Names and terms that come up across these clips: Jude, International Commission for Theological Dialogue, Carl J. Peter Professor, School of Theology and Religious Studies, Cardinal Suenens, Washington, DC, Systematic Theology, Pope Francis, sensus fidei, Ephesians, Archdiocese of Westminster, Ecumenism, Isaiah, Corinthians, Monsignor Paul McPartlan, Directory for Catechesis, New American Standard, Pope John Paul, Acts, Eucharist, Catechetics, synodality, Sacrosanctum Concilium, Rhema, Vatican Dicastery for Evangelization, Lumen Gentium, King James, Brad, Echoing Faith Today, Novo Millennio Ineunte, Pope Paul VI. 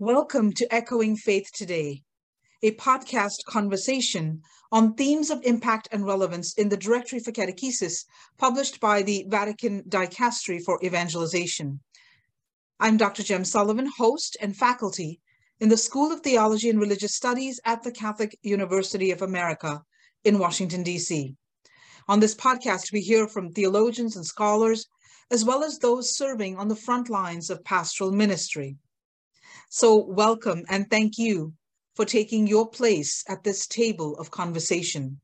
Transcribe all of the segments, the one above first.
Welcome to Echoing Faith Today, a podcast conversation on themes of impact and relevance in the Directory for Catechesis, published by the Vatican Dicastery for Evangelization. I'm Dr. Jem Sullivan, host and faculty in the School of Theology and Religious Studies at the Catholic University of America in Washington, DC. On this podcast, we hear from theologians and scholars, as well as those serving on the front lines of pastoral ministry. So welcome and thank you for taking your place at this table of conversation.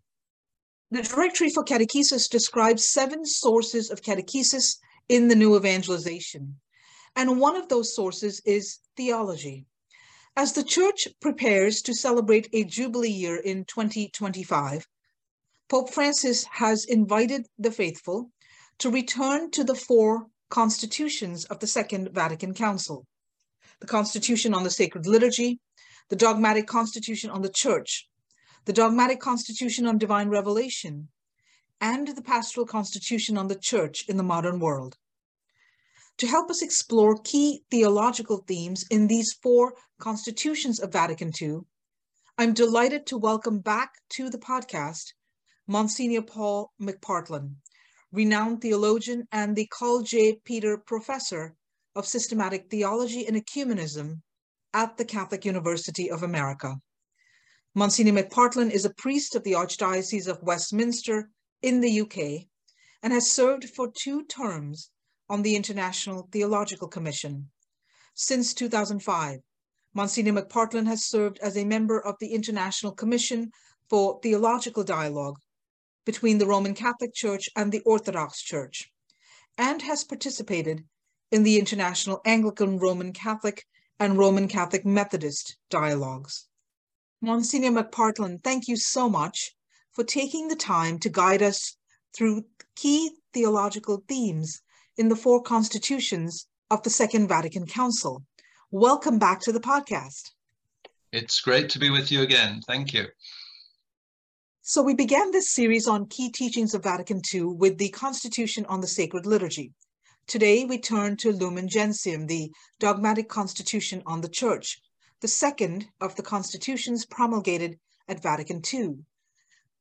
The Directory for Catechesis describes 7 sources of catechesis in the new evangelization, and one of those sources is theology. As the Church prepares to celebrate a jubilee year in 2025, Pope Francis has invited the faithful to return to the 4 constitutions of the Second Vatican Council: the Constitution on the Sacred Liturgy, the Dogmatic Constitution on the Church, the Dogmatic Constitution on Divine Revelation, and the Pastoral Constitution on the Church in the Modern World. To help us explore key theological themes in these 4 constitutions of Vatican II, I'm delighted to welcome back to the podcast Monsignor Paul McPartlan, renowned theologian and the Carl J. Peter Professor of Systematic Theology and Ecumenism at the Catholic University of America. Monsignor McPartlan is a priest of the Archdiocese of Westminster in the UK and has served for 2 terms on the International Theological Commission. Since 2005, Monsignor McPartlan has served as a member of the International Commission for Theological Dialogue between the Roman Catholic Church and the Orthodox Church, and has participated in the International Anglican Roman Catholic and Roman Catholic Methodist dialogues. Monsignor McPartlan, thank you so much for taking the time to guide us through key theological themes in the 4 constitutions of the Second Vatican Council. Welcome back to the podcast. It's great to be with you again. Thank you. So we began this series on key teachings of Vatican II with the Constitution on the Sacred Liturgy. Today, we turn to Lumen Gentium, the dogmatic constitution on the Church, the 2nd of the constitutions promulgated at Vatican II.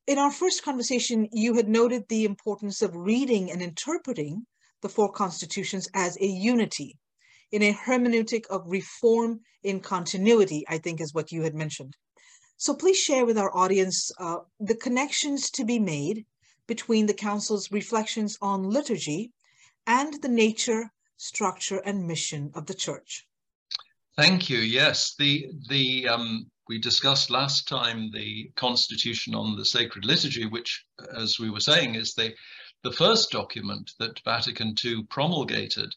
In our first conversation, you had noted the importance of reading and interpreting the 4 constitutions as a unity, in a hermeneutic of reform in continuity, I think is what you had mentioned. So please share with our audience the connections to be made between the Council's reflections on liturgy and the nature, structure, and mission of the Church. Thank you. Yes, we discussed last time the Constitution on the Sacred Liturgy, which, as we were saying, is the first document that Vatican II promulgated.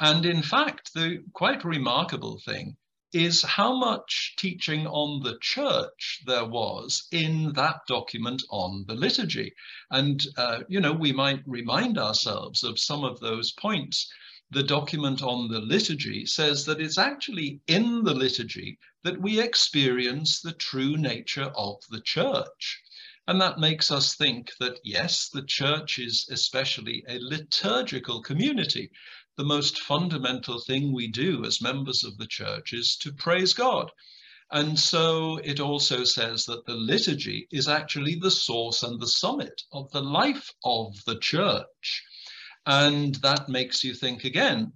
And in fact, the quite remarkable thing is how much teaching on the Church there was in that document on the liturgy. And, you know, we might remind ourselves of some of those points. The document on the liturgy says that it's actually in the liturgy that we experience the true nature of the Church. And that makes us think that, yes, the Church is especially a liturgical community. The most fundamental thing we do as members of the Church is to praise God. And so it also says that the liturgy is actually the source and the summit of the life of the Church. And that makes you think again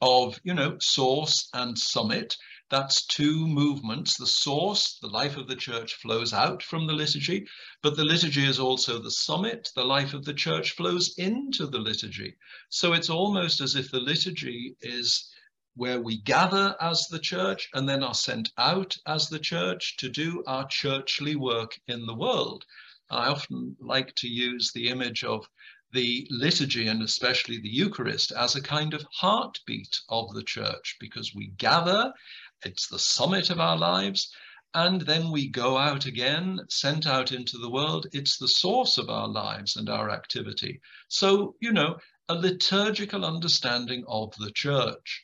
of, you know, source and summit. That's 2 movements. The source, the life of the Church, flows out from the liturgy, but the liturgy is also the summit. The life of the Church flows into the liturgy. So it's almost as if the liturgy is where we gather as the Church and then are sent out as the Church to do our churchly work in the world. I often like to use the image of the liturgy, and especially the Eucharist, as a kind of heartbeat of the Church, because we gather. It's the summit of our lives, and then we go out again, sent out into the world. It's the source of our lives and our activity. So, you know, a liturgical understanding of the Church.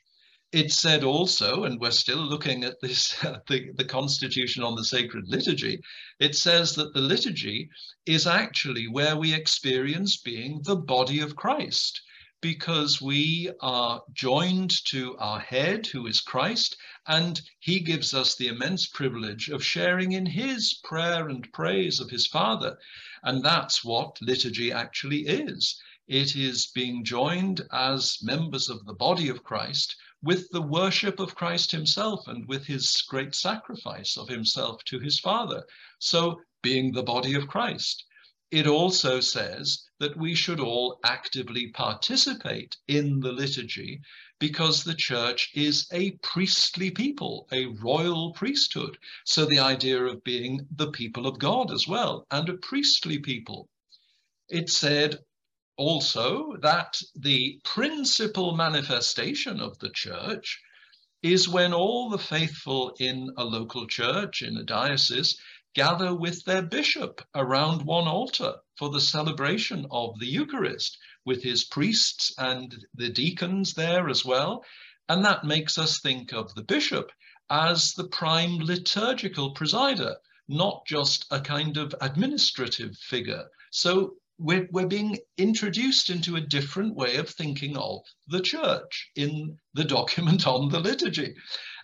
It said also, and we're still looking at this, the Constitution on the Sacred Liturgy, it says that the liturgy is actually where we experience being the body of Christ. because we are joined to our head, who is Christ, and he gives us the immense privilege of sharing in his prayer and praise of his Father. And that's what liturgy actually is. It is being joined as members of the body of Christ with the worship of Christ himself and with his great sacrifice of himself to his Father. So being the body of Christ. It also says that we should all actively participate in the liturgy because the church is a priestly people, a royal priesthood. So the idea of being the people of God as well, and a priestly people. It said also that the principal manifestation of the church is when all the faithful in a local church, in a diocese, gather with their bishop around one altar for the celebration of the Eucharist, with his priests and the deacons there as well. And that makes us think of the bishop as the prime liturgical presider, not just a kind of administrative figure. So we're being introduced into a different way of thinking of the church in the document on the liturgy.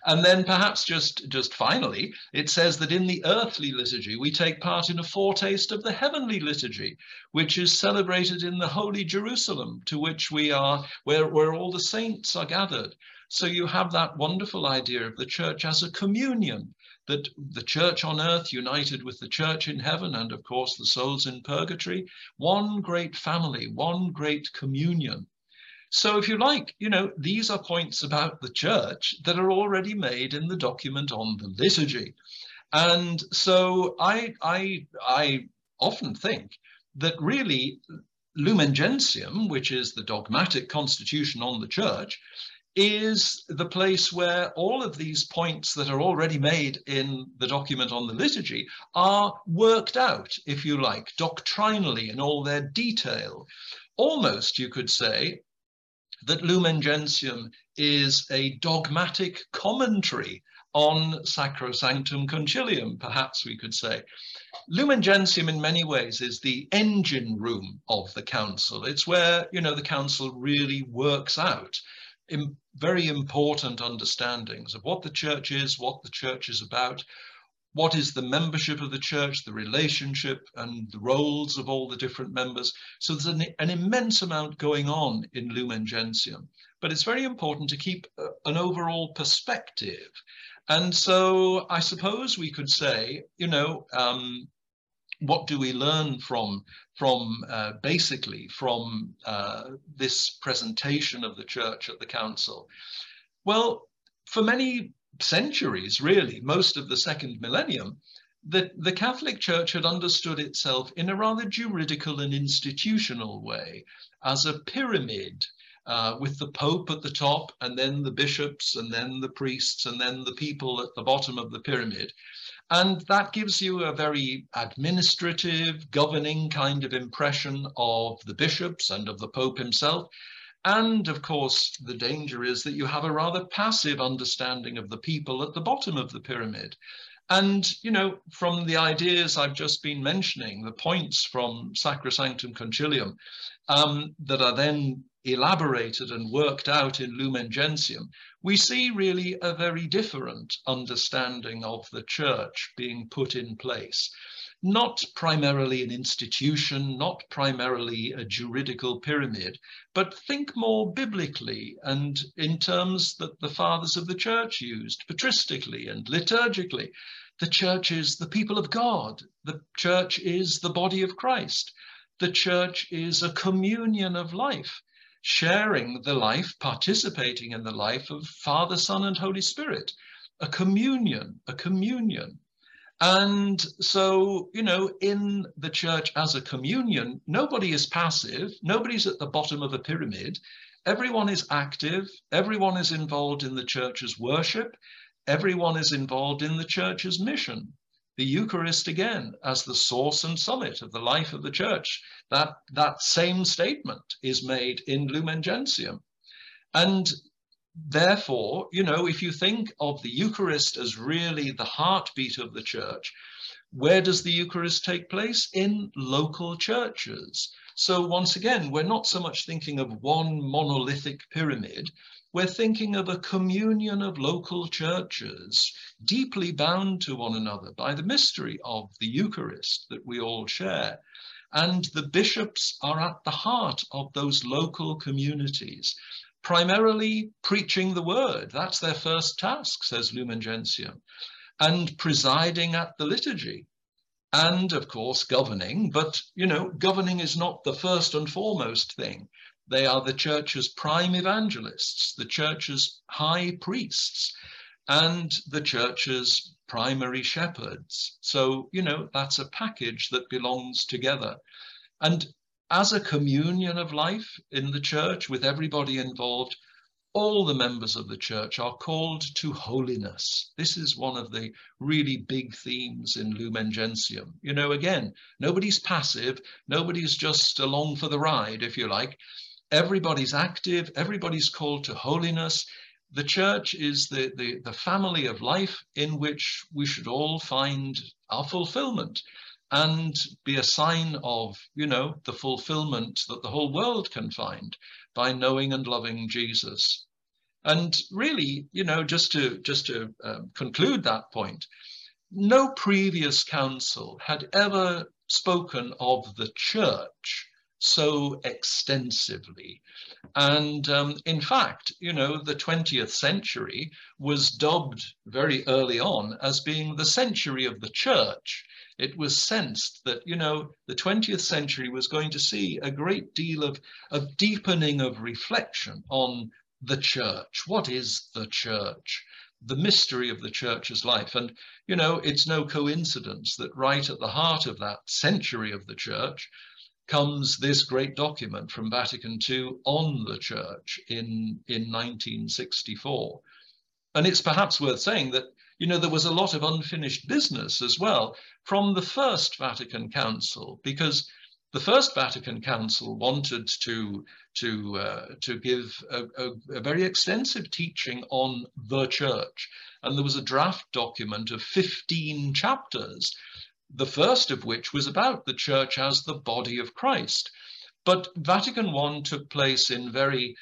And then perhaps just finally, it says that in the earthly liturgy, we take part in a foretaste of the heavenly liturgy, which is celebrated in the Holy Jerusalem, to which we are, where all the saints are gathered. So you have that wonderful idea of the church as a communion, that the church on earth united with the church in heaven, and of course the souls in purgatory, one great family, one great communion. So if you like, you know, these are points about the church that are already made in the document on the liturgy. And so I often think that really Lumen Gentium, which is the dogmatic constitution on the church, is the place where all of these points that are already made in the document on the liturgy are worked out, if you like, doctrinally in all their detail. Almost, you could say, that Lumen Gentium is a dogmatic commentary on Sacrosanctum Concilium, perhaps we could say. Lumen Gentium in many ways is the engine room of the council. It's where, you know, the council really works out very important understandings of what the church is, what the church is about, what is the membership of the church, the relationship and the roles of all the different members. So there's an immense amount going on in Lumen Gentium, but it's very important to keep an overall perspective. And so I suppose we could say, you know, what do we learn basically from this presentation of the church at the council? Well, for many centuries, really, most of the second millennium, that the Catholic Church had understood itself in a rather juridical and institutional way, as a pyramid with the Pope at the top, and then the bishops, and then the priests, and then the people at the bottom of the pyramid. And that gives you a very administrative, governing kind of impression of the bishops and of the Pope himself. And of course, the danger is that you have a rather passive understanding of the people at the bottom of the pyramid. And, you know, from the ideas I've just been mentioning, the points from Sacrosanctum Concilium that are then elaborated and worked out in Lumen Gentium, we see really a very different understanding of the church being put in place. Not primarily an institution, not primarily a juridical pyramid, but think more biblically and in terms that the fathers of the church used, patristically and liturgically. The church is the people of God. The church is the body of Christ. The church is a communion of life, sharing the life, participating in the life of Father, Son, and Holy Spirit. A communion, a communion. And so, you know, in the church as a communion, nobody is passive, nobody's at the bottom of a pyramid, everyone is active, everyone is involved in the church's worship, everyone is involved in the church's mission. The Eucharist, again, as the source and summit of the life of the church, that same statement is made in Lumen Gentium. And therefore, you know, if you think of the Eucharist as really the heartbeat of the church, where does the Eucharist take place? In local churches. So once again, we're not so much thinking of one monolithic pyramid, we're thinking of a communion of local churches, deeply bound to one another by the mystery of the Eucharist that we all share. And the bishops are at the heart of those local communities, primarily preaching the word. That's their first task, says Lumen Gentium, and presiding at the liturgy. And of course, governing, but you know, governing is not the first and foremost thing. They are the church's prime evangelists, the church's high priests, and the church's primary shepherds. So, you know, that's a package that belongs together. And as a communion of life in the church with everybody involved, all the members of the church are called to holiness. This is one of the really big themes in Lumen Gentium. You know, again, nobody's passive, nobody's just along for the ride, if you like. Everybody's active, everybody's called to holiness. The church is the family of life in which we should all find our fulfillment and be a sign of, you know, the fulfillment that the whole world can find by knowing and loving Jesus. And really, you know, just to conclude that point, no previous council had ever spoken of the church so extensively. And in fact, you know, the 20th century was dubbed very early on as being the century of the church. It was sensed that, you know, the 20th century was going to see a great deal of deepening of reflection on the church. What is the church? The mystery of the church's life. And, you know, it's no coincidence that right at the heart of that century of the church comes this great document from Vatican II on the church in 1964. And it's perhaps worth saying that, you know, there was a lot of unfinished business as well from the First Vatican Council, because the First Vatican Council wanted to give a very extensive teaching on the church. And there was a draft document of 15 chapters, the first of which was about the church as the body of Christ. But Vatican I took place in very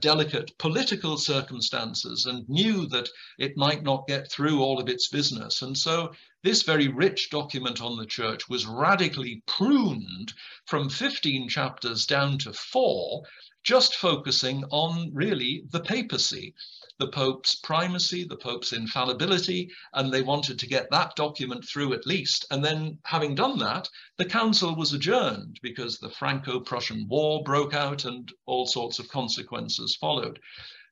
delicate political circumstances and knew that it might not get through all of its business. And so this very rich document on the church was radically pruned from 15 chapters down to 4, just focusing on really the papacy, the Pope's primacy, the Pope's infallibility, and they wanted to get that document through at least. And then, having done that, the council was adjourned because the Franco-Prussian War broke out and all sorts of consequences followed.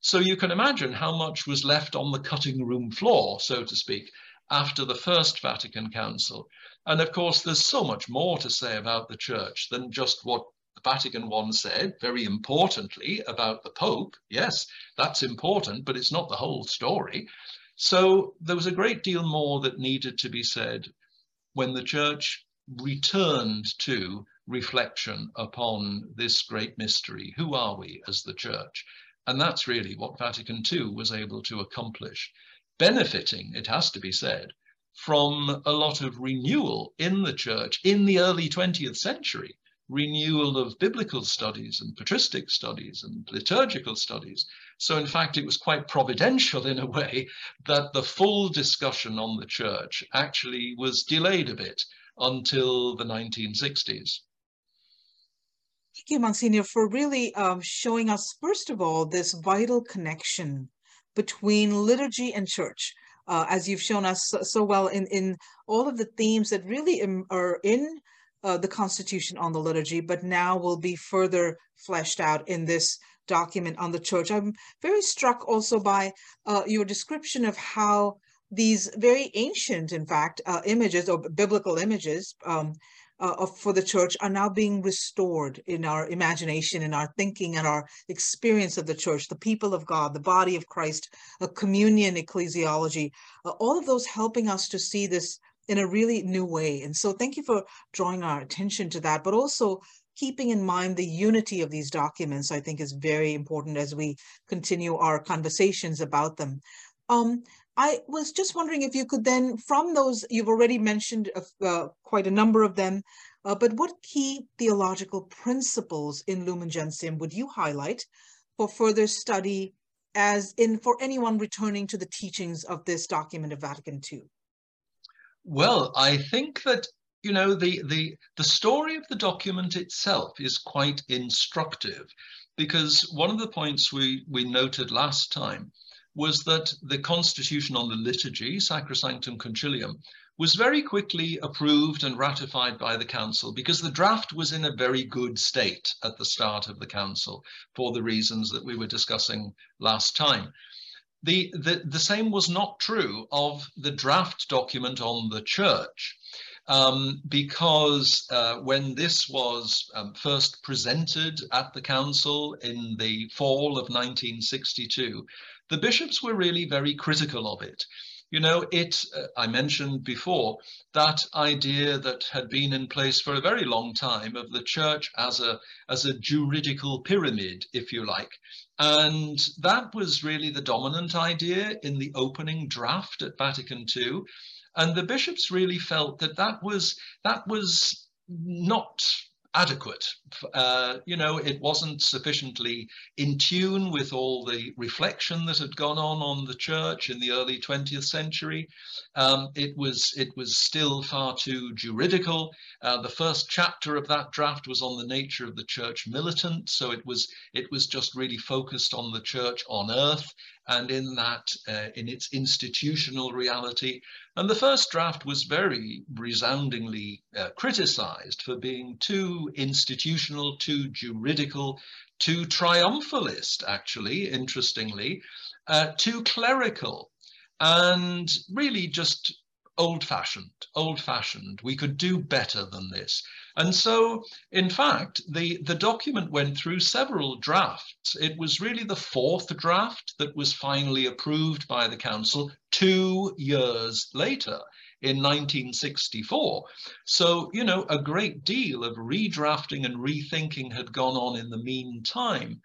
So you can imagine how much was left on the cutting room floor, so to speak, after the First Vatican Council. And of course, there's so much more to say about the church than just what Vatican I said, very importantly, about the Pope. Yes, that's important, but it's not the whole story. So there was a great deal more that needed to be said when the church returned to reflection upon this great mystery. Who are we as the church? And that's really what Vatican II was able to accomplish, benefiting, it has to be said, from a lot of renewal in the church in the early 20th century. Renewal of biblical studies and patristic studies and liturgical studies. So in fact, it was quite providential in a way that the full discussion on the church actually was delayed a bit until the 1960s. Thank you, Monsignor, for really showing us, first of all, this vital connection between liturgy and church, as you've shown us so well in all of the themes that really are in the Constitution on the liturgy, but now will be further fleshed out in this document on the church. I'm very struck also by your description of how these very ancient, in fact, images or biblical images for the church are now being restored in our imagination, in our thinking, and our experience of the church, the people of God, the body of Christ, a communion, ecclesiology, all of those helping us to see this in a really new way. And so thank you for drawing our attention to that, but also keeping in mind the unity of these documents, I think is very important as we continue our conversations about them. I was just wondering if you could then, from those, you've already mentioned quite a number of them, But what key theological principles in Lumen Gentium would you highlight for further study, as in for anyone returning to the teachings of this document of Vatican II? Well, I think that, you know, the story of the document itself is quite instructive, because one of the points we noted last time was that the constitution on the liturgy, Sacrosanctum Concilium, was very quickly approved and ratified by the council, because the draft was in a very good state at the start of the council for the reasons that we were discussing last time. The same was not true of the draft document on the church, because when this was first presented at the council in the fall of 1962, the bishops were really very critical of it. You know, I mentioned before, that idea that had been in place for a very long time of the church as a juridical pyramid, if you like. And that was really the dominant idea in the opening draft at Vatican II. And the bishops really felt that that was not adequate. You know, it wasn't sufficiently in tune with all the reflection that had gone on the church in the early 20th century. It was still far too juridical. The first chapter of that draft was on the nature of the church militant, so it was just really focused on the church on earth and in that in its institutional reality. And the first draft was very resoundingly criticized for being too institutional, too juridical, too triumphalist, actually, interestingly, too clerical, and really just old-fashioned. We could do better than this. And so, in fact, the document went through several drafts. It was really the fourth draft that was finally approved by the council 2 years later, in 1964. So, you know, a great deal of redrafting and rethinking had gone on in the meantime.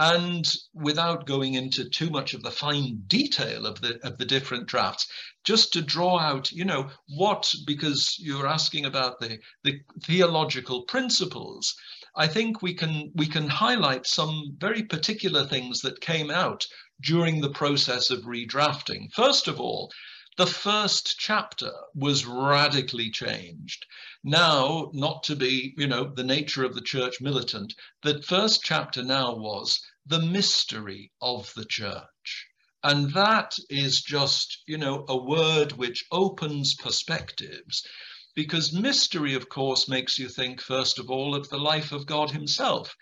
And without going into too much of the fine detail of the different drafts, just to draw out, you know, because you're asking about the theological principles, I think we can highlight some very particular things that came out during the process of redrafting. First of all, the first chapter was radically changed. Now, not to be, you know, the nature of the church militant, the first chapter now was the mystery of the church. And that is just, you know, a word which opens perspectives, because mystery, of course, makes you think, first of all, of the life of God himself.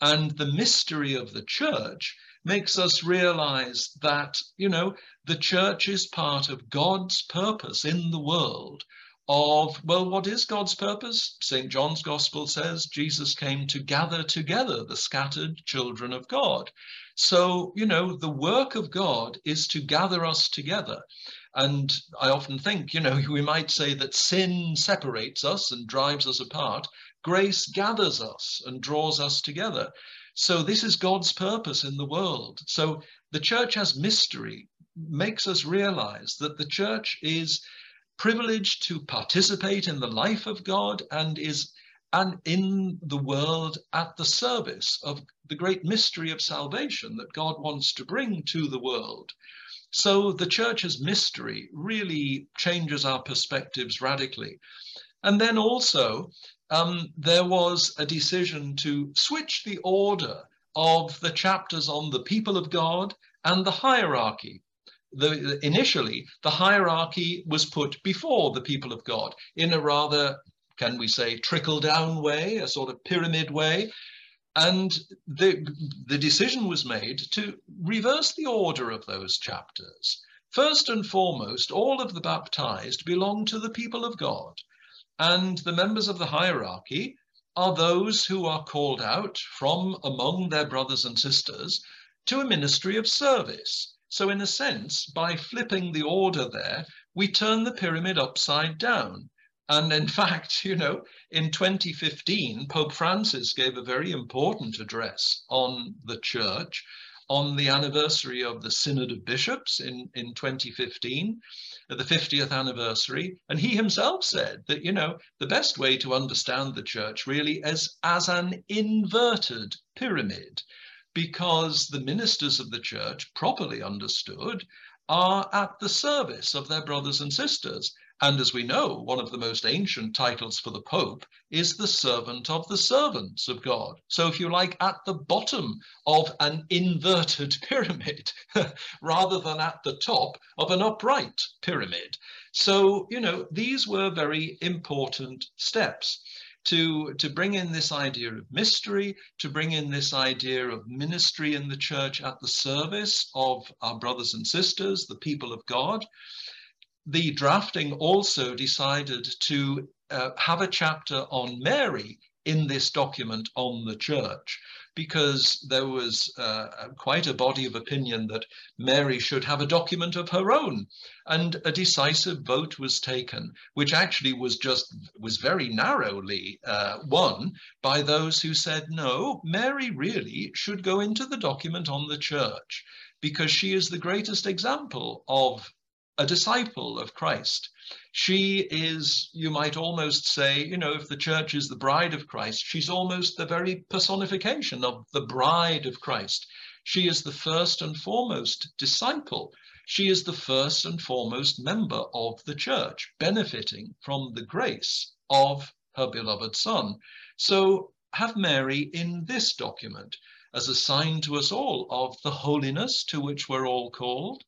And the mystery of the church makes us realize that, you know, the church is part of God's purpose in the world of, well, what is God's purpose? St. John's Gospel says Jesus came to gather together the scattered children of God. So, you know, the work of God is to gather us together. And I often think, you know, we might say that sin separates us and drives us apart. Grace gathers us and draws us together. So this is God's purpose in the world. So the church as mystery makes us realize that the church is privileged to participate in the life of God and is in the world at the service of the great mystery of salvation that God wants to bring to the world. So the church as mystery really changes our perspectives radically. And then also, there was a decision to switch the order of the chapters on the people of God and the hierarchy. Initially, the hierarchy was put before the people of God in a rather, can we say, trickle-down way, a sort of pyramid way. And the decision was made to reverse the order of those chapters. First and foremost, all of the baptized belong to the people of God. And the members of the hierarchy are those who are called out from among their brothers and sisters to a ministry of service. So in a sense, by flipping the order there, we turn the pyramid upside down. And in fact, you know, in 2015, Pope Francis gave a very important address on the church, on the anniversary of the Synod of Bishops in 2015, the 50th anniversary, and he himself said that, you know, the best way to understand the church really is as an inverted pyramid, because the ministers of the church, properly understood, are at the service of their brothers and sisters. And as we know, one of the most ancient titles for the Pope is the servant of the servants of God. So if you like, at the bottom of an inverted pyramid, rather than at the top of an upright pyramid. So, you know, these were very important steps to bring in this idea of mystery, to bring in this idea of ministry in the church at the service of our brothers and sisters, the people of God. The drafting also decided to have a chapter on Mary in this document on the church, because there was quite a body of opinion that Mary should have a document of her own. And a decisive vote was taken, which actually was very narrowly won by those who said, no, Mary really should go into the document on the church, because she is the greatest example of a disciple of Christ. She is, you might almost say, you know, if the church is the bride of Christ, she's almost the very personification of the bride of Christ. She is the first and foremost disciple. She is the first and foremost member of the church, benefiting from the grace of her beloved Son. So have Mary in this document as a sign to us all of the holiness to which we're all called.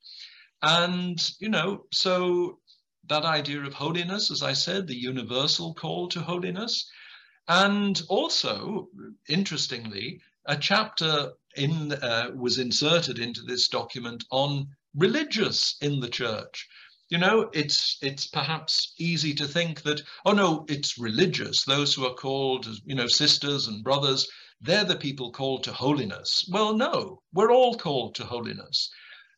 And, you know, so that idea of holiness, as I said, the universal call to holiness, and also, interestingly, a chapter was inserted into this document on religious in the church. You know, it's perhaps easy to think that, oh no, it's religious, those who are called, you know, sisters and brothers, they're the people called to holiness. Well, no, we're all called to holiness.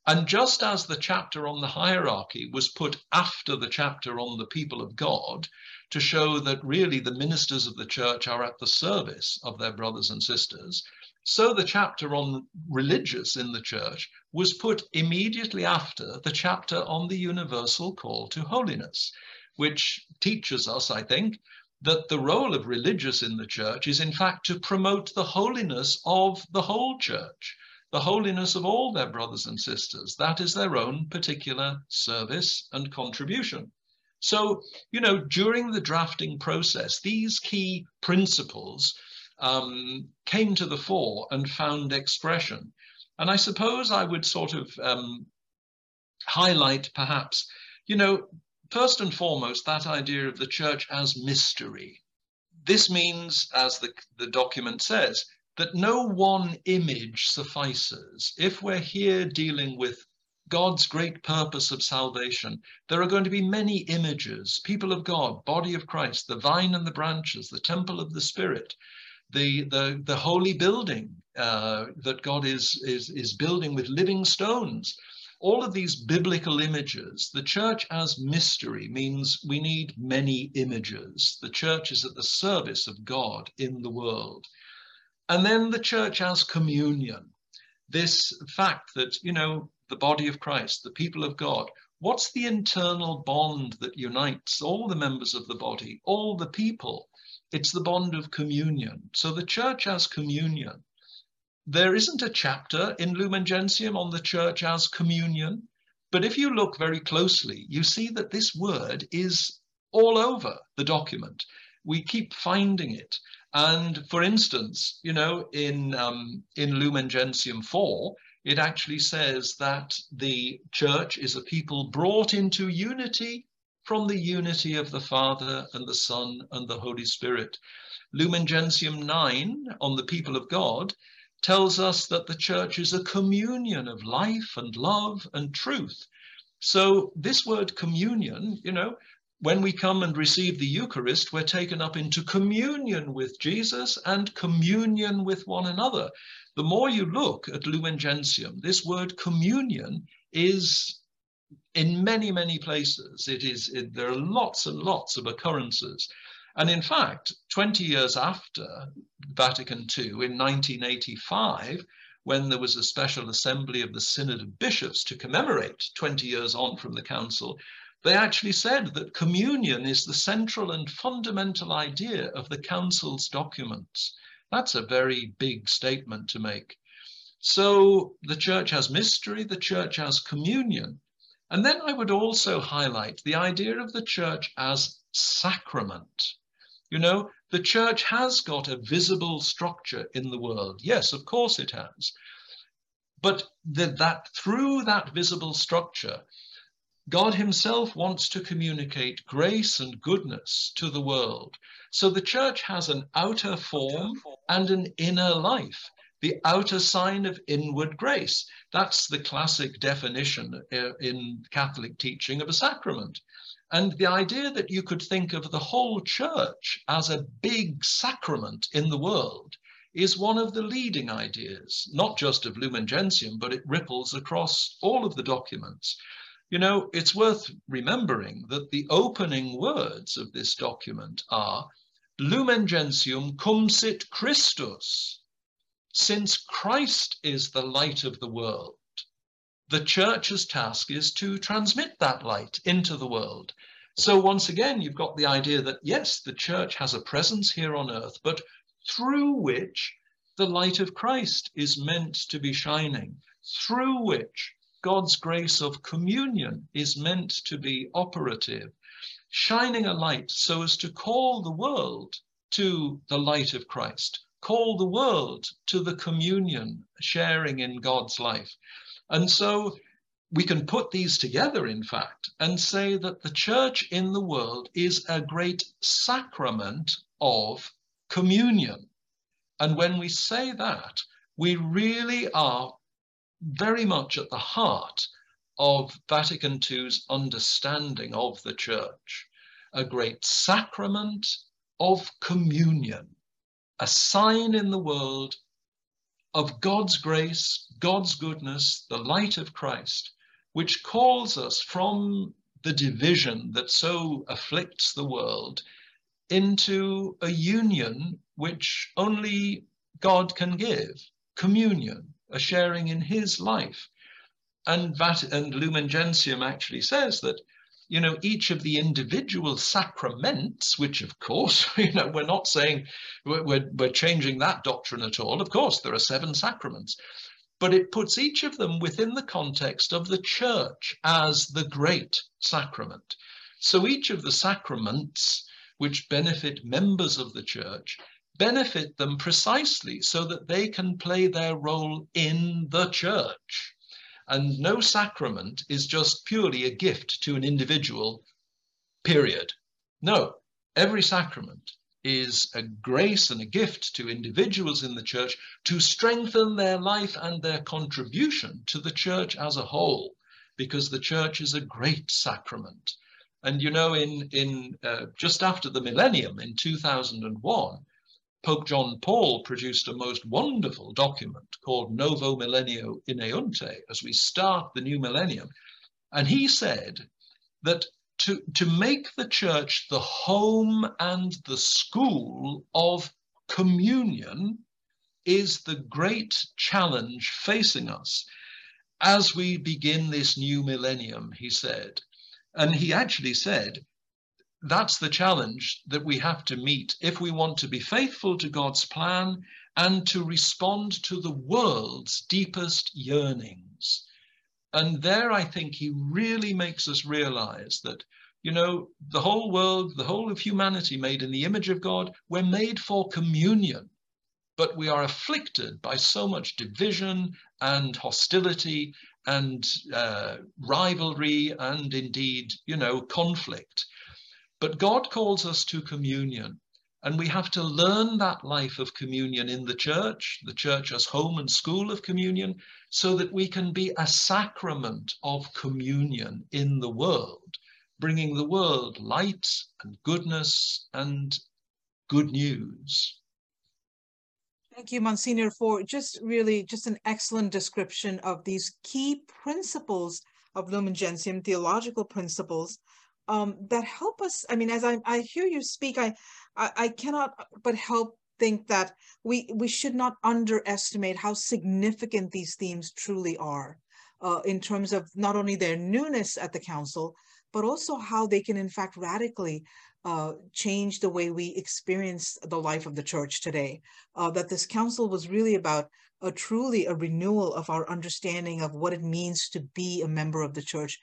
And just as the chapter on the hierarchy was put after the chapter on the people of God, to show that really the ministers of the church are at the service of their brothers and sisters, so the chapter on religious in the church was put immediately after the chapter on the universal call to holiness, which teaches us, I think, that the role of religious in the church is in fact to promote the holiness of the whole church, the holiness of all their brothers and sisters. That is their own particular service and contribution. So, you know, during the drafting process, these key principles came to the fore and found expression. And I suppose I would sort of highlight perhaps, you know, first and foremost, that idea of the church as mystery. This means, as the document says, that no one image suffices. If we're here dealing with God's great purpose of salvation, there are going to be many images: people of God, body of Christ, the vine and the branches, the temple of the Spirit, the holy building that God is building with living stones. All of these biblical images. The church as mystery means we need many images. The church is at the service of God in the world. And then the church as communion, this fact that, you know, the body of Christ, the people of God, what's the internal bond that unites all the members of the body, all the people? It's the bond of communion. So the church as communion. There isn't a chapter in Lumen Gentium on the church as communion, but if you look very closely, you see that this word is all over the document. We keep finding it. And for instance, you know, in Lumen Gentium 4, it actually says that the church is a people brought into unity from the unity of the Father and the Son and the Holy Spirit. Lumen Gentium 9 on the people of God tells us that the church is a communion of life and love and truth. So this word communion, you know, when we come and receive the Eucharist, we're taken up into communion with Jesus and communion with one another. The more you look at Lumen Gentium, this word communion is in many, many places. There are lots and lots of occurrences. And in fact, 20 years after Vatican II, in 1985, when there was a special assembly of the Synod of Bishops to commemorate 20 years on from the Council, they actually said that communion is the central and fundamental idea of the Council's documents. That's a very big statement to make. So the Church has mystery, the Church has communion. And then I would also highlight the idea of the Church as sacrament. You know, the Church has got a visible structure in the world. Yes, of course it has. But that through that visible structure, God himself wants to communicate grace and goodness to the world. So the Church has an outer form and an inner life, the outer sign of inward grace. That's the classic definition in Catholic teaching of a sacrament. And the idea that you could think of the whole Church as a big sacrament in the world is one of the leading ideas, not just of Lumen Gentium, but it ripples across all of the documents. You know, it's worth remembering that the opening words of this document are Lumen Gentium cum sit Christus. Since Christ is the light of the world, the Church's task is to transmit that light into the world. So once again, you've got the idea that, yes, the Church has a presence here on earth, but through which the light of Christ is meant to be shining, through which God's grace of communion is meant to be operative, shining a light so as to call the world to the light of Christ, call the world to the communion, sharing in God's life. And so we can put these together, in fact, and say that the Church in the world is a great sacrament of communion. And when we say that, we really are very much at the heart of Vatican II's understanding of the Church, a great sacrament of communion, a sign in the world of God's grace, God's goodness, the light of Christ, which calls us from the division that so afflicts the world into a union which only God can give, communion, a sharing in his life. And Lumen Gentium actually says that, you know, each of the individual sacraments, which of course, you know, we're not saying we're changing that doctrine at all. Of course, there are 7 sacraments, but it puts each of them within the context of the Church as the great sacrament. So each of the sacraments which benefit members of the Church benefit them precisely so that they can play their role in the Church. And no sacrament is just purely a gift to an individual, period. No, every sacrament is a grace and a gift to individuals in the Church to strengthen their life and their contribution to the Church as a whole, because the Church is a great sacrament. And you know, in just after the millennium, in 2001, Pope John Paul produced a most wonderful document called Novo Millennio Ineunte, as we start the new millennium. And he said that to make the Church the home and the school of communion is the great challenge facing us as we begin this new millennium, he said. And he actually said, that's the challenge that we have to meet if we want to be faithful to God's plan and to respond to the world's deepest yearnings. And there, I think he really makes us realize that, you know, the whole world, the whole of humanity made in the image of God, we're made for communion, but we are afflicted by so much division and hostility and rivalry and indeed, you know, conflict. But God calls us to communion, and we have to learn that life of communion in the Church as home and school of communion, so that we can be a sacrament of communion in the world, bringing the world light and goodness and good news. Thank you, Monsignor, for just an excellent description of these key principles of Lumen Gentium, theological principles, that help us. I mean, as I hear you speak, I cannot but help think that we should not underestimate how significant these themes truly are in terms of not only their newness at the Council, but also how they can in fact radically change the way we experience the life of the Church today. That this Council was really about truly a renewal of our understanding of what it means to be a member of the Church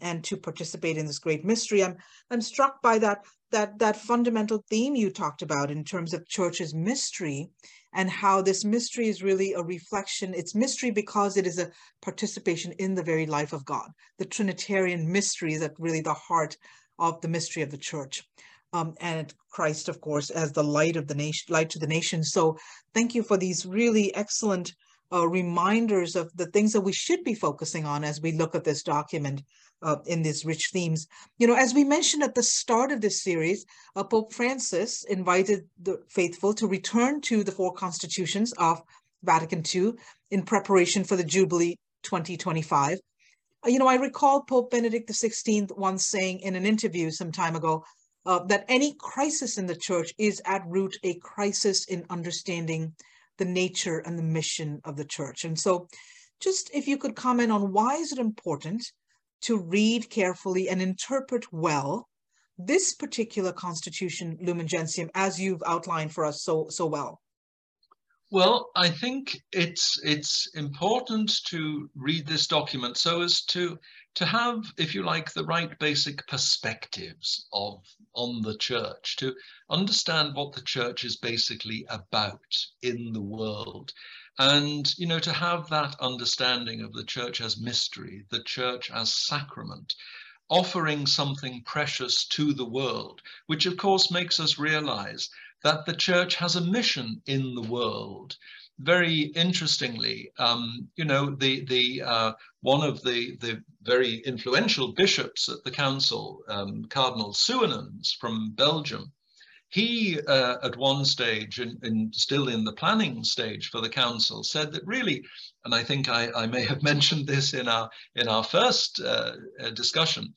and to participate in this great mystery. I'm struck by that fundamental theme you talked about in terms of Church's mystery, and how this mystery is really a reflection. It's mystery because it is a participation in the very life of God. The Trinitarian mystery is at really the heart of the mystery of the Church. And Christ, of course, as the light of the nation, light to the nation. So thank you for these really excellent reminders of the things that we should be focusing on as we look at this document in these rich themes. You know, as we mentioned at the start of this series, Pope Francis invited the faithful to return to the four constitutions of Vatican II in preparation for the Jubilee 2025. You know, I recall Pope Benedict XVI once saying in an interview some time ago, that any crisis in the Church is at root a crisis in understanding the nature and the mission of the Church. And so just if you could comment on why is it important to read carefully and interpret well this particular constitution, Lumen Gentium, as you've outlined for us so well. Well, I think it's important to read this document so as to have, if you like, the right basic perspectives on the Church, to understand what the Church is basically about in the world. And, you know, to have that understanding of the Church as mystery, the Church as sacrament, offering something precious to the world, which of course makes us realize that the Church has a mission in the world. Very interestingly, you know, one of the very influential bishops at the Council, Cardinal Suenens from Belgium, he at one stage, and still in the planning stage for the Council, said that really, and I think I may have mentioned this in our first discussion,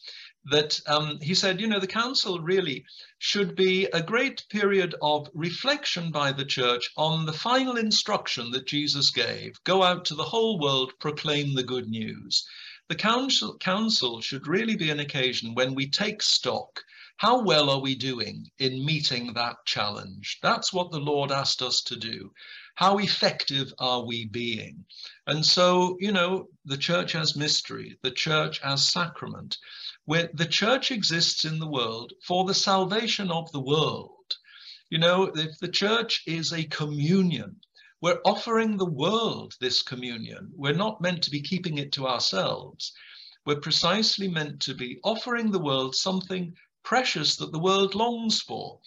that he said, you know, the Council really should be a great period of reflection by the Church on the final instruction that Jesus gave: go out to the whole world, proclaim the good news. The council should really be an occasion when we take stock. How well are we doing in meeting that challenge? That's what the Lord asked us to do. How effective are we being? And so, you know, the Church as mystery, the Church as sacrament, where the Church exists in the world for the salvation of the world. You know, if the Church is a communion, we're offering the world this communion. We're not meant to be keeping it to ourselves. We're precisely meant to be offering the world something precious that the world longs for.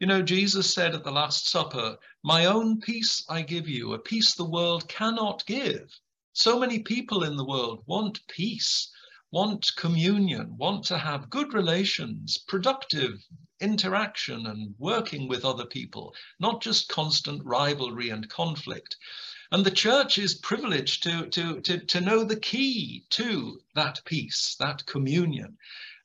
You know, Jesus said at the Last Supper, "My own peace I give you, a peace the world cannot give." So many people in the world want peace, want communion, want to have good relations, productive interaction and working with other people, not just constant rivalry and conflict. And the Church is privileged to know the key to that peace, that communion.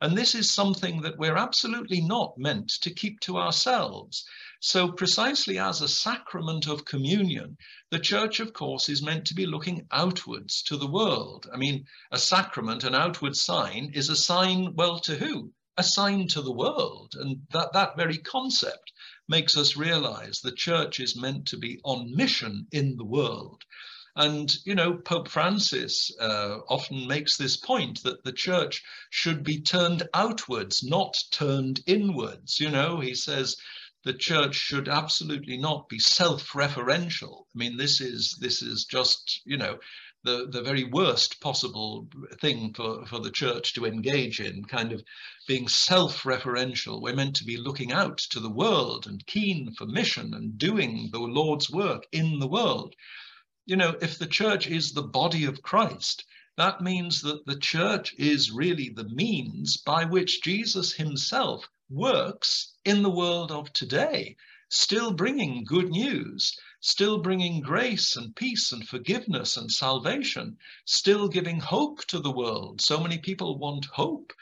And this is something that we're absolutely not meant to keep to ourselves. So precisely as a sacrament of communion, the Church, of course, is meant to be looking outwards to the world. I mean, a sacrament, an outward sign, is a sign, well, to who? A sign to the world. And that very concept makes us realize the Church is meant to be on mission in the world. And, you know, Pope Francis often makes this point that the Church should be turned outwards, not turned inwards. You know, he says the Church should absolutely not be self-referential. I mean, this is just, you know, the very worst possible thing for the Church to engage in, kind of being self-referential. We're meant to be looking out to the world and keen for mission and doing the Lord's work in the world. You know, if the Church is the body of Christ, that means that the Church is really the means by which Jesus himself works in the world of today, still bringing good news, still bringing grace and peace and forgiveness and salvation, still giving hope to the world. So many people want hope.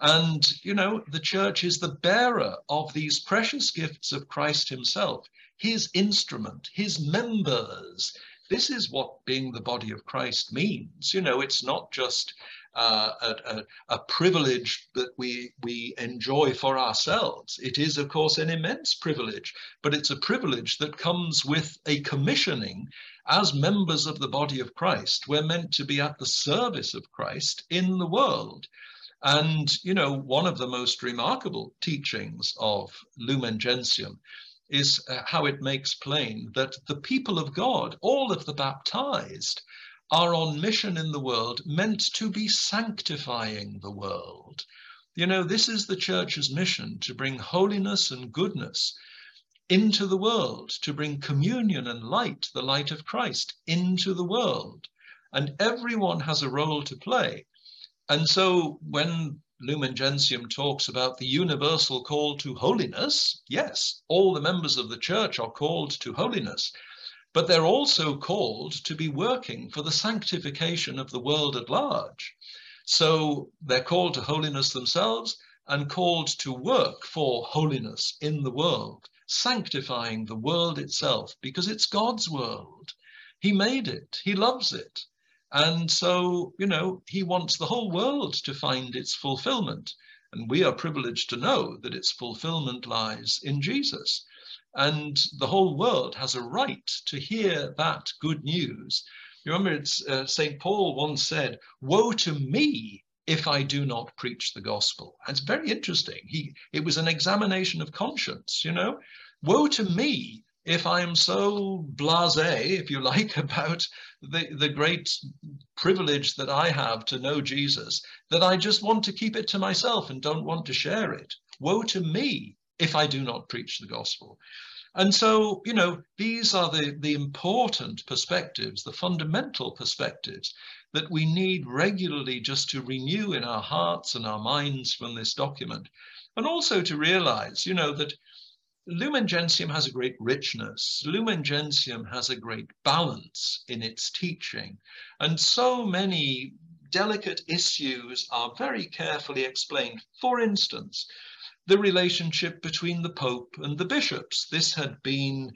And, you know, the Church is the bearer of these precious gifts of Christ himself his instrument, his members. This is what being the body of Christ means. You know, it's not just a privilege that we enjoy for ourselves. It is, of course, an immense privilege, but it's a privilege that comes with a commissioning. As members of the body of Christ, we're meant to be at the service of Christ in the world. And, you know, one of the most remarkable teachings of Lumen Gentium is how it makes plain that the people of God, all of the baptized, are on mission in the world, meant to be sanctifying the world. You know, this is the church's mission, to bring holiness and goodness into the world, to bring communion and light, the light of Christ, into the world. And everyone has a role to play. And so when Lumen Gentium talks about the universal call to holiness, yes, all the members of the church are called to holiness, but they're also called to be working for the sanctification of the world at large. So they're called to holiness themselves and called to work for holiness in the world, sanctifying the world itself, because it's God's world. He made it, he loves it. And so, you know, he wants the whole world to find its fulfillment. And we are privileged to know that its fulfillment lies in Jesus. And the whole world has a right to hear that good news. You remember, it's St. Paul once said, "Woe to me if I do not preach the gospel." And it's very interesting. It was an examination of conscience, you know. Woe to me if I am so blasé, if you like, about the great privilege that I have to know Jesus, that I just want to keep it to myself and don't want to share it. Woe to me if I do not preach the gospel. And so, you know, these are the important perspectives, the fundamental perspectives that we need regularly just to renew in our hearts and our minds from this document. And also to realize, you know, that Lumen Gentium has a great richness. Lumen Gentium has a great balance in its teaching. And so many delicate issues are very carefully explained. For instance, the relationship between the Pope and the bishops. This had been,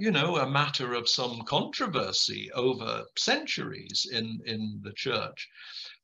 you know, a matter of some controversy over centuries in the Church.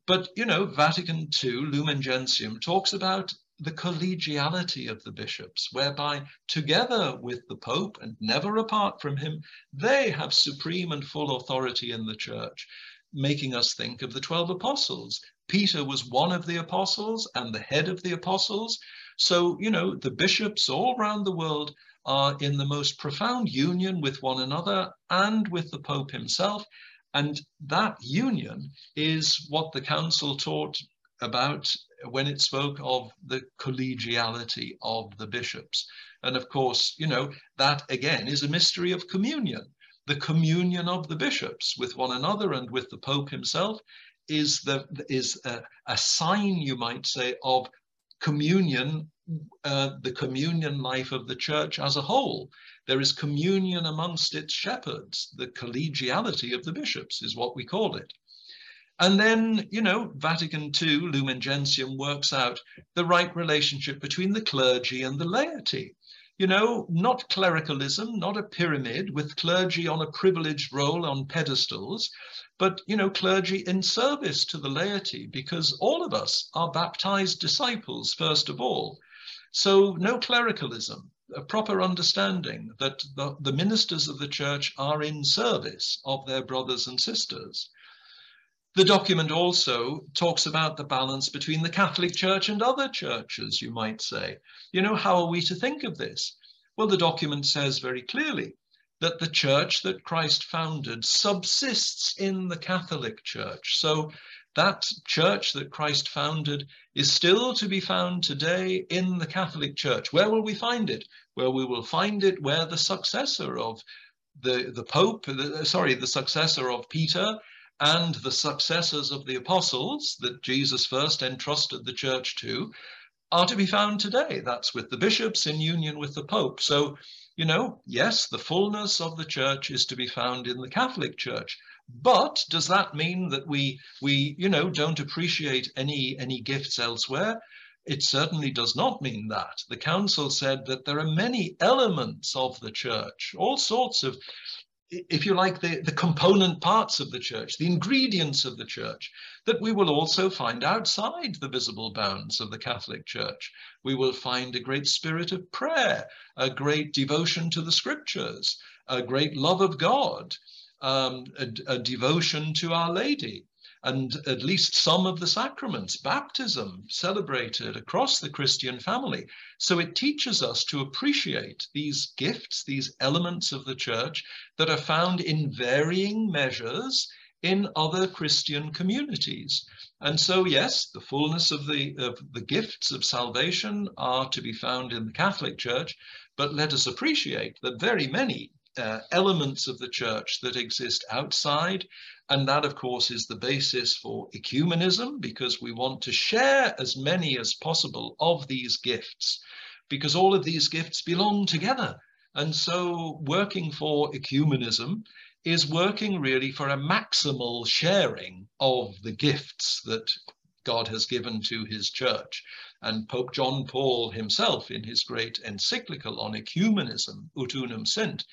But, you know, Vatican II, Lumen Gentium, talks about the collegiality of the bishops, whereby together with the Pope and never apart from him, they have supreme and full authority in the church, making us think of the 12 apostles. Peter was one of the apostles and the head of the apostles. So, you know, the bishops all around the world are in the most profound union with one another and with the Pope himself. And that union is what the council taught about when it spoke of the collegiality of the bishops. And of course, you know, that again is a mystery of communion. The communion of the bishops with one another and with the Pope himself is a sign, you might say, of communion, the communion life of the church as a whole. There is communion amongst its shepherds. The collegiality of the bishops is what we call it. And then, you know, Vatican II, Lumen Gentium works out the right relationship between the clergy and the laity. You know, not clericalism, not a pyramid with clergy on a privileged role on pedestals, but, you know, clergy in service to the laity, because all of us are baptized disciples, first of all. So no clericalism, a proper understanding that the ministers of the church are in service of their brothers and sisters. The document also talks about the balance between the Catholic Church and other churches, you might say. You know, how are we to think of this? Well, the document says very clearly that the church that Christ founded subsists in the Catholic Church. So that church that Christ founded is still to be found today in the Catholic Church. Where will we find it? Well, we will find it where the successor of the successor of Peter and the successors of the apostles that Jesus first entrusted the church to are to be found today. That's with the bishops in union with the Pope. So, you know, yes, the fullness of the church is to be found in the Catholic Church. But does that mean that we you know, don't appreciate any gifts elsewhere? It certainly does not mean that. The Council said that there are many elements of the Church, all sorts of, if you like, the component parts of the Church, the ingredients of the Church, that we will also find outside the visible bounds of the Catholic Church. We will find a great spirit of prayer, a great devotion to the Scriptures, a great love of God, a devotion to Our Lady, and at least some of the sacraments, baptism, celebrated across the Christian family. So it teaches us to appreciate these gifts, these elements of the Church that are found in varying measures in other Christian communities. And so, yes, the fullness of the gifts of salvation are to be found in the Catholic Church, but let us appreciate that very many elements of the Church that exist outside. And that, of course, is the basis for ecumenism, because we want to share as many as possible of these gifts, because all of these gifts belong together. And so working for ecumenism is working really for a maximal sharing of the gifts that God has given to his Church. And Pope John Paul himself, in his great encyclical on ecumenism, Ut Unum Sint,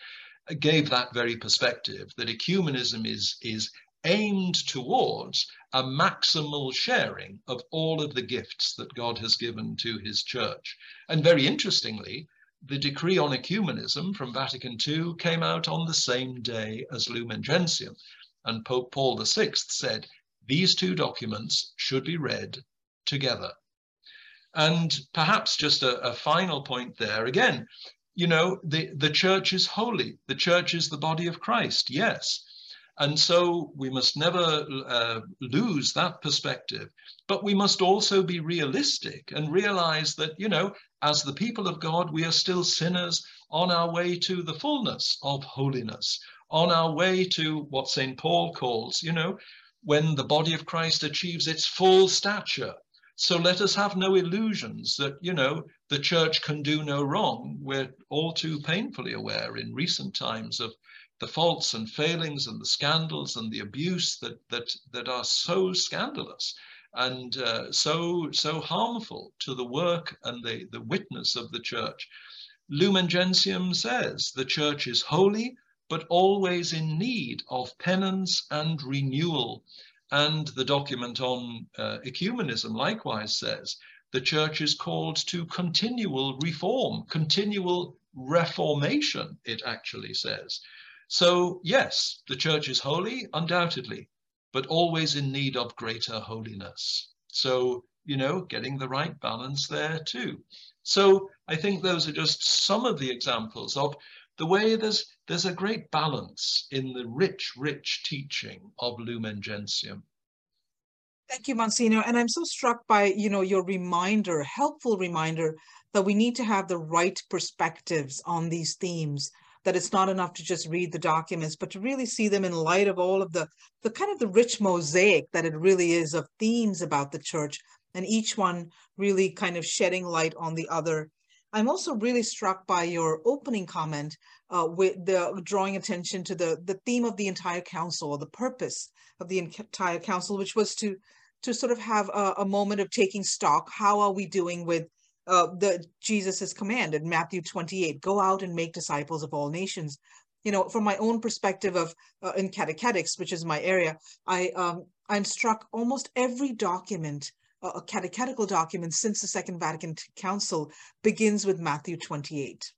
gave that very perspective, that ecumenism is aimed towards a maximal sharing of all of the gifts that God has given to his Church. And very interestingly, the decree on ecumenism from Vatican II came out on the same day as Lumen Gentium, and Pope Paul VI said these two documents should be read together. And perhaps just a final point there again. You know, the Church is holy. The Church is the body of Christ, yes. And so we must never lose that perspective. But we must also be realistic and realize that, you know, as the people of God, we are still sinners on our way to the fullness of holiness, on our way to what St. Paul calls, you know, when the body of Christ achieves its full stature. So let us have no illusions that, you know, the Church can do no wrong. We're all too painfully aware in recent times of the faults and failings and the scandals and the abuse that are so scandalous and so harmful to the work and the witness of the Church. Lumen Gentium says the Church is holy, but always in need of penance and renewal. And the document on ecumenism likewise says the Church is called to continual reform, continual reformation, it actually says. So yes, the Church is holy, undoubtedly, but always in need of greater holiness. So, you know, getting the right balance there too. So I think those are just some of the examples of the way there's a great balance in the rich teaching of Lumen Gentium. Thank you, Monsignor. And I'm so struck by, you know, your reminder, helpful reminder, that we need to have the right perspectives on these themes, that it's not enough to just read the documents, but to really see them in light of all of the kind of the rich mosaic that it really is of themes about the Church, and each one really kind of shedding light on the other. I'm also really struck by your opening comment with the drawing attention to the theme of the entire council, or the purpose of the entire council, which was to sort of have a moment of taking stock. How are we doing with Jesus's command in Matthew 28, go out and make disciples of all nations? You know, from my own perspective of in catechetics, which is my area, I'm struck almost every document, a catechetical document since the Second Vatican Council begins with Matthew 28.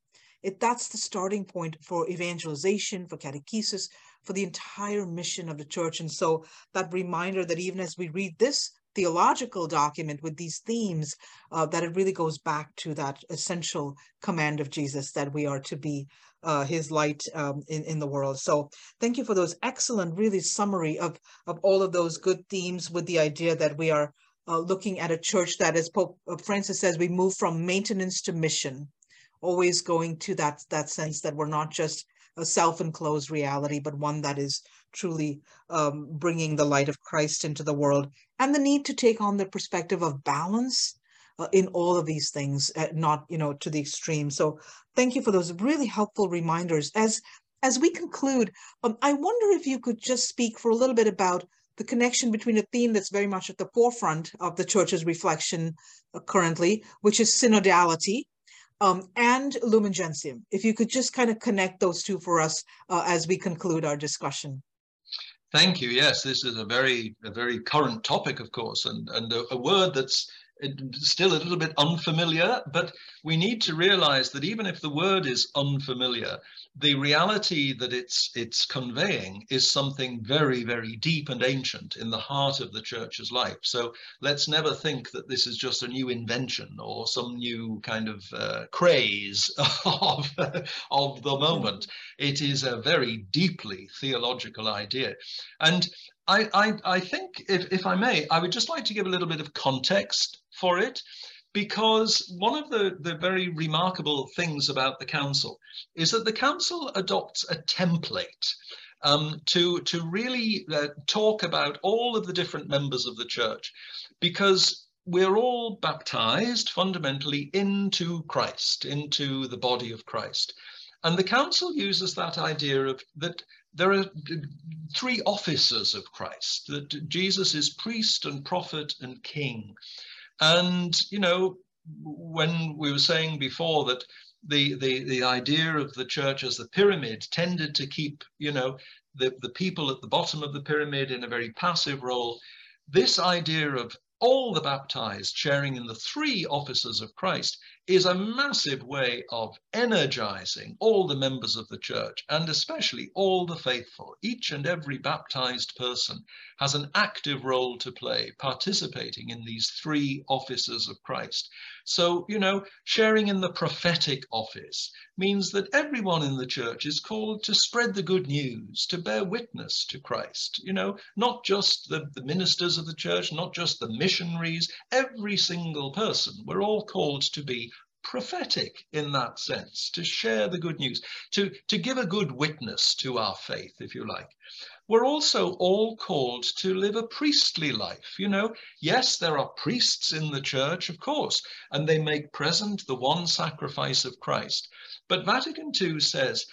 That's the starting point for evangelization, for catechesis, for the entire mission of the Church. And so that reminder that even as we read this theological document with these themes, that it really goes back to that essential command of Jesus that we are to be his light in the world. So thank you for those excellent, really summary of all of those good themes, with the idea that we are looking at a Church that, as Pope Francis says, we move from maintenance to mission, always going to that sense that we're not just a self-enclosed reality, but one that is truly bringing the light of Christ into the world, and the need to take on the perspective of balance in all of these things, not, you know, to the extreme. So thank you for those really helpful reminders. As we conclude, I wonder if you could just speak for a little bit about the connection between a theme that's very much at the forefront of the Church's reflection currently, which is synodality, and Lumen Gentium. If you could just kind of connect those two for us as we conclude our discussion. Thank you. Yes, this is a very current topic, of course, and a word that's still a little bit unfamiliar, but we need to realize that even if the word is unfamiliar, the reality that it's conveying is something very, very deep and ancient in the heart of the Church's life. So let's never think that this is just a new invention or some new kind of craze of the moment. It is a very deeply theological idea. And I think, if I may, I would just like to give a little bit of context for it, because one of the very remarkable things about the Council is that the Council adopts a template to really talk about all of the different members of the Church, because we're all baptized fundamentally into Christ, into the body of Christ. And the Council uses that idea of that there are three offices of Christ, that Jesus is priest and prophet and king. And, you know, when we were saying before that the idea of the Church as the pyramid tended to keep, you know, the people at the bottom of the pyramid in a very passive role, this idea of all the baptized sharing in the three offices of Christ is a massive way of energizing all the members of the Church, and especially all the faithful. Each and every baptized person has an active role to play, participating in these three offices of Christ. So, you know, sharing in the prophetic office means that everyone in the Church is called to spread the good news, to bear witness to Christ, you know, not just the ministers of the Church, not just the missionaries, every single person. We're all called to be prophetic in that sense, to share the good news, to give a good witness to our faith, if you like. We're also all called to live a priestly life. You know, yes, there are priests in the Church, of course, and they make present the one sacrifice of Christ. But Vatican II says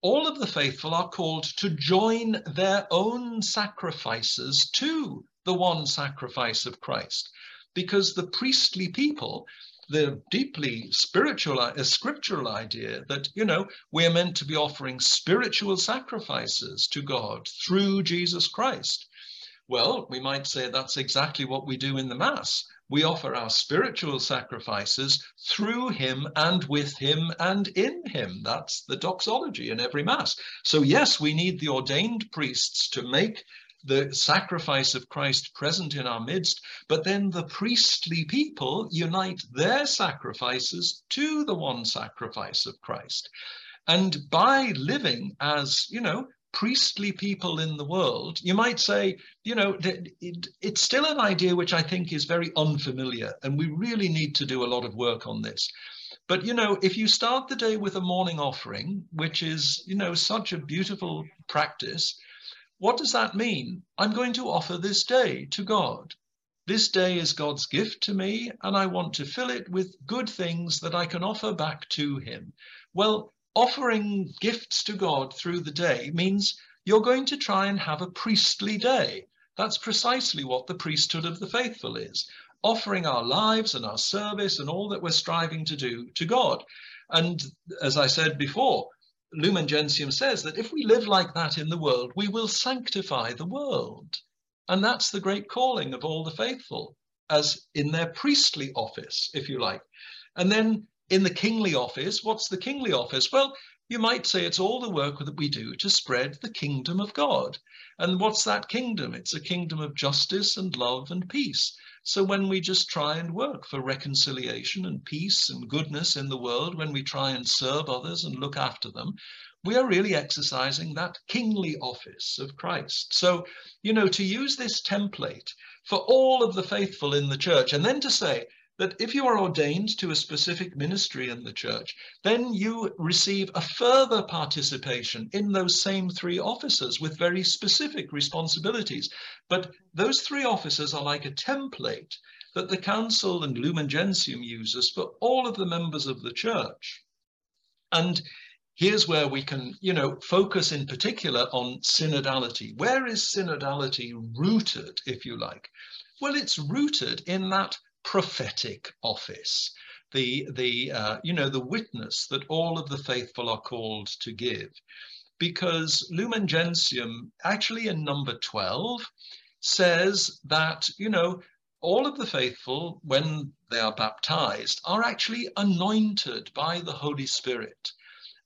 all of the faithful are called to join their own sacrifices to the one sacrifice of Christ, because the priestly people, the deeply spiritual, scriptural idea that, you know, we're meant to be offering spiritual sacrifices to God through Jesus Christ. Well, we might say that's exactly what we do in the Mass. We offer our spiritual sacrifices through him and with him and in him. That's the doxology in every Mass. So yes, we need the ordained priests to make the sacrifice of Christ present in our midst, but then the priestly people unite their sacrifices to the one sacrifice of Christ. And by living as, you know, priestly people in the world, you might say, you know, it's still an idea which I think is very unfamiliar, and we really need to do a lot of work on this. But, you know, if you start the day with a morning offering, which is, you know, such a beautiful practice, what does that mean? I'm going to offer this day to God. This day is God's gift to me, and I want to fill it with good things that I can offer back to him. Well, offering gifts to God through the day means you're going to try and have a priestly day. That's precisely what the priesthood of the faithful is, offering our lives and our service and all that we're striving to do to God. And as I said before, Lumen Gentium says that if we live like that in the world, we will sanctify the world. And that's the great calling of all the faithful, as in their priestly office, if you like. And then in the kingly office, what's the kingly office? Well, you might say it's all the work that we do to spread the kingdom of God. And what's that kingdom? It's a kingdom of justice and love and peace. So when we just try and work for reconciliation and peace and goodness in the world, when we try and serve others and look after them, we are really exercising that kingly office of Christ. So, you know, to use this template for all of the faithful in the Church, and then to say that if you are ordained to a specific ministry in the Church, then you receive a further participation in those same three offices with very specific responsibilities. But those three offices are like a template that the Council and Lumen Gentium uses for all of the members of the Church. And here's where we can, you know, focus in particular on synodality. Where is synodality rooted, if you like? Well, it's rooted in that prophetic office, the witness that all of the faithful are called to give. Because Lumen Gentium, actually in number 12, says that, you know, all of the faithful, when they are baptized, are actually anointed by the Holy Spirit.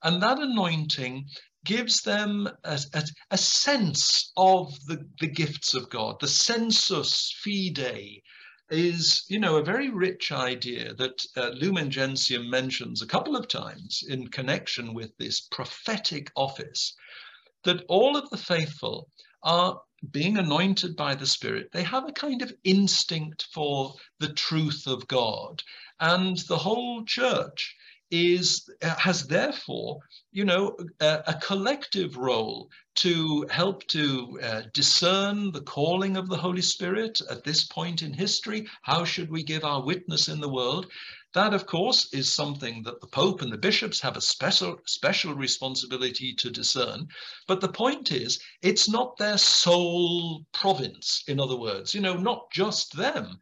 And that anointing gives them a sense of the gifts of God. The sensus fidei is, you know, a very rich idea that Lumen Gentium mentions a couple of times in connection with this prophetic office, that all of the faithful are being anointed by the Spirit. They have a kind of instinct for the truth of God, and the whole church has therefore, you know, a collective role to help to discern the calling of the Holy Spirit at this point in history. How should we give our witness in the world? That, of course, is something that the Pope and the bishops have a special responsibility to discern. But the point is, it's not their sole province, in other words, you know, not just them.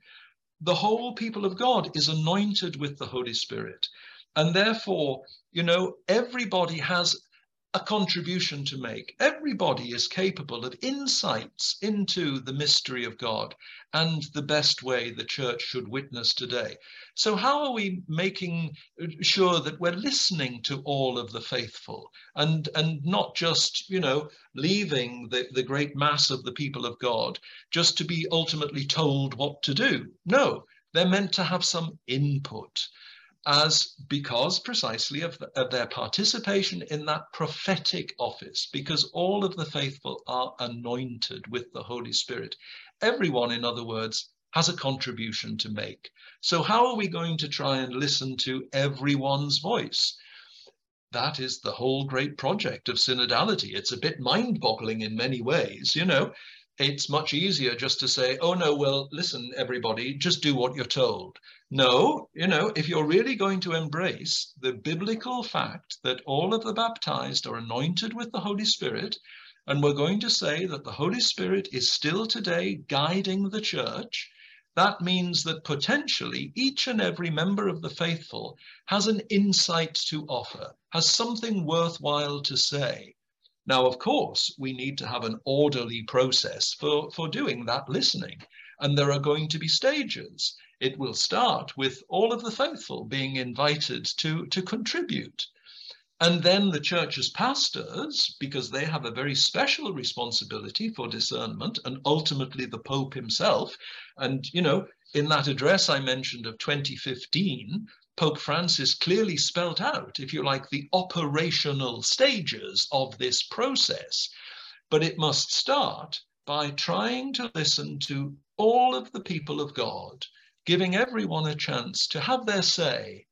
The whole people of God is anointed with the Holy Spirit. And therefore, you know, everybody has a contribution to make. Everybody is capable of insights into the mystery of God and the best way the church should witness today. So how are we making sure that we're listening to all of the faithful and not just, you know, leaving the great mass of the people of God just to be ultimately told what to do? No, they're meant to have some input, because precisely of their participation in that prophetic office, because all of the faithful are anointed with the Holy Spirit. Everyone, in other words, has a contribution to make. So how are we going to try and listen to everyone's voice? That is the whole great project of synodality. It's a bit mind-boggling in many ways, you know. It's much easier just to say, oh, no, well, listen, everybody, just do what you're told. No, you know, if you're really going to embrace the biblical fact that all of the baptized are anointed with the Holy Spirit, and we're going to say that the Holy Spirit is still today guiding the church, that means that potentially each and every member of the faithful has an insight to offer, has something worthwhile to say. Now, of course, we need to have an orderly process for doing that listening. And there are going to be stages. It will start with all of the faithful being invited to contribute. And then the church's pastors, because they have a very special responsibility for discernment, and ultimately the Pope himself. And, you know, in that address I mentioned of 2015, Pope Francis clearly spelt out, if you like, the operational stages of this process. But it must start by trying to listen to all of the people of God, giving everyone a chance to have their say.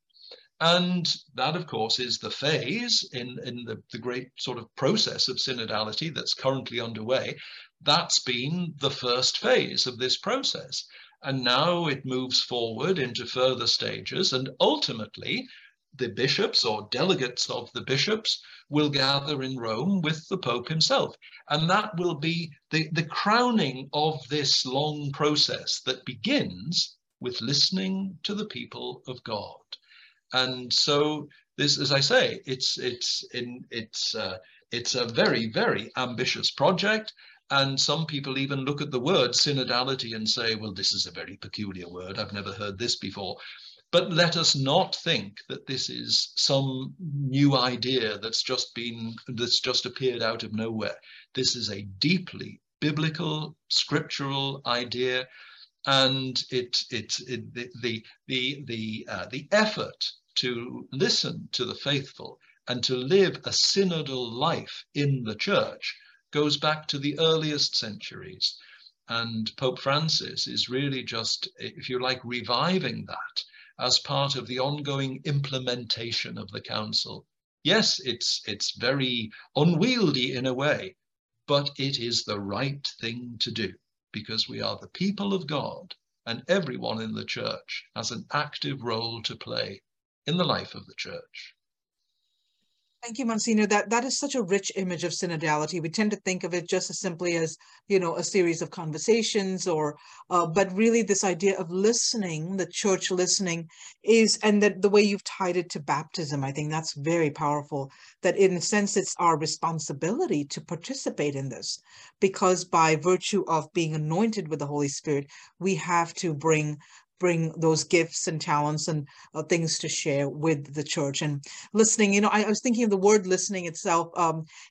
And that, of course, is the phase in the great sort of process of synodality that's currently underway. That's been the first phase of this process. And now it moves forward into further stages, and ultimately the bishops or delegates of the bishops will gather in Rome with the Pope himself. And that will be the crowning of this long process that begins with listening to the people of God. And so this, as I say, it's a very, very ambitious project. And some people even look at the word synodality and say, well, this is a very peculiar word. I've never heard this before. But let us not think that this is some new idea that's just appeared out of nowhere. This is a deeply biblical, scriptural idea, and the effort to listen to the faithful and to live a synodal life in the church goes back to the earliest centuries. And Pope Francis is really just, if you like, reviving that as part of the ongoing implementation of the council. Yes, it's very unwieldy in a way, but it is the right thing to do, because we are the people of God, and everyone in the church has an active role to play in the life of the church. Thank you, Monsignor. That is such a rich image of synodality. We tend to think of it just as simply as, you know, a series of conversations or, but really this idea of listening, the church listening is, and that the way you've tied it to baptism, I think that's very powerful, that in a sense, it's our responsibility to participate in this, because by virtue of being anointed with the Holy Spirit, we have to bring those gifts and talents and things to share with the church. And listening, you know, I was thinking of the word listening itself.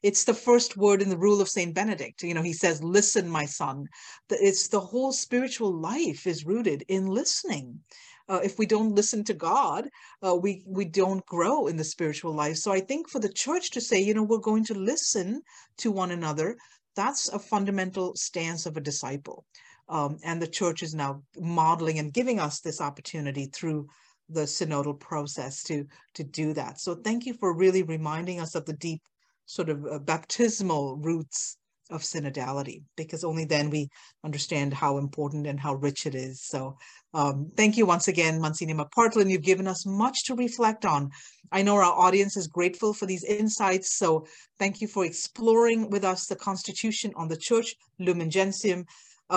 It's the first word in the Rule of Saint Benedict. You know, he says, listen, my son. It's the whole spiritual life is rooted in listening. If we don't listen to God, we don't grow in the spiritual life. So I think for the church to say, you know, we're going to listen to one another, that's a fundamental stance of a disciple. And the church is now modeling and giving us this opportunity through the synodal process to do that. So thank you for really reminding us of the deep sort of baptismal roots of synodality, because only then we understand how important and how rich it is. So thank you once again, Monsignor McPartlan. You've given us much to reflect on. I know our audience is grateful for these insights. So thank you for exploring with us the Constitution on the Church, Lumen Gentium,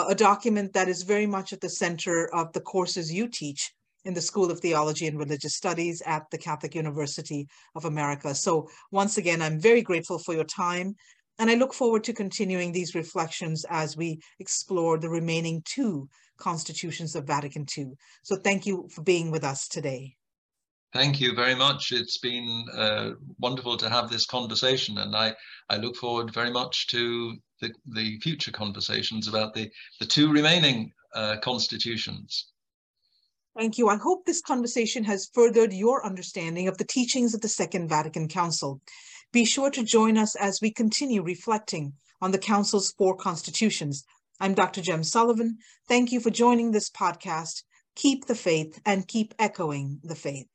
a document that is very much at the center of the courses you teach in the School of Theology and Religious Studies at the Catholic University of America. So once again, I'm very grateful for your time, and I look forward to continuing these reflections as we explore the remaining two constitutions of Vatican II. So thank you for being with us today. Thank you very much. It's been wonderful to have this conversation, and I look forward very much to the future conversations about the two remaining constitutions. Thank you. I hope this conversation has furthered your understanding of the teachings of the Second Vatican Council. Be sure to join us as we continue reflecting on the Council's four constitutions. I'm Dr. Jem Sullivan. Thank you for joining this podcast. Keep the faith and keep echoing the faith.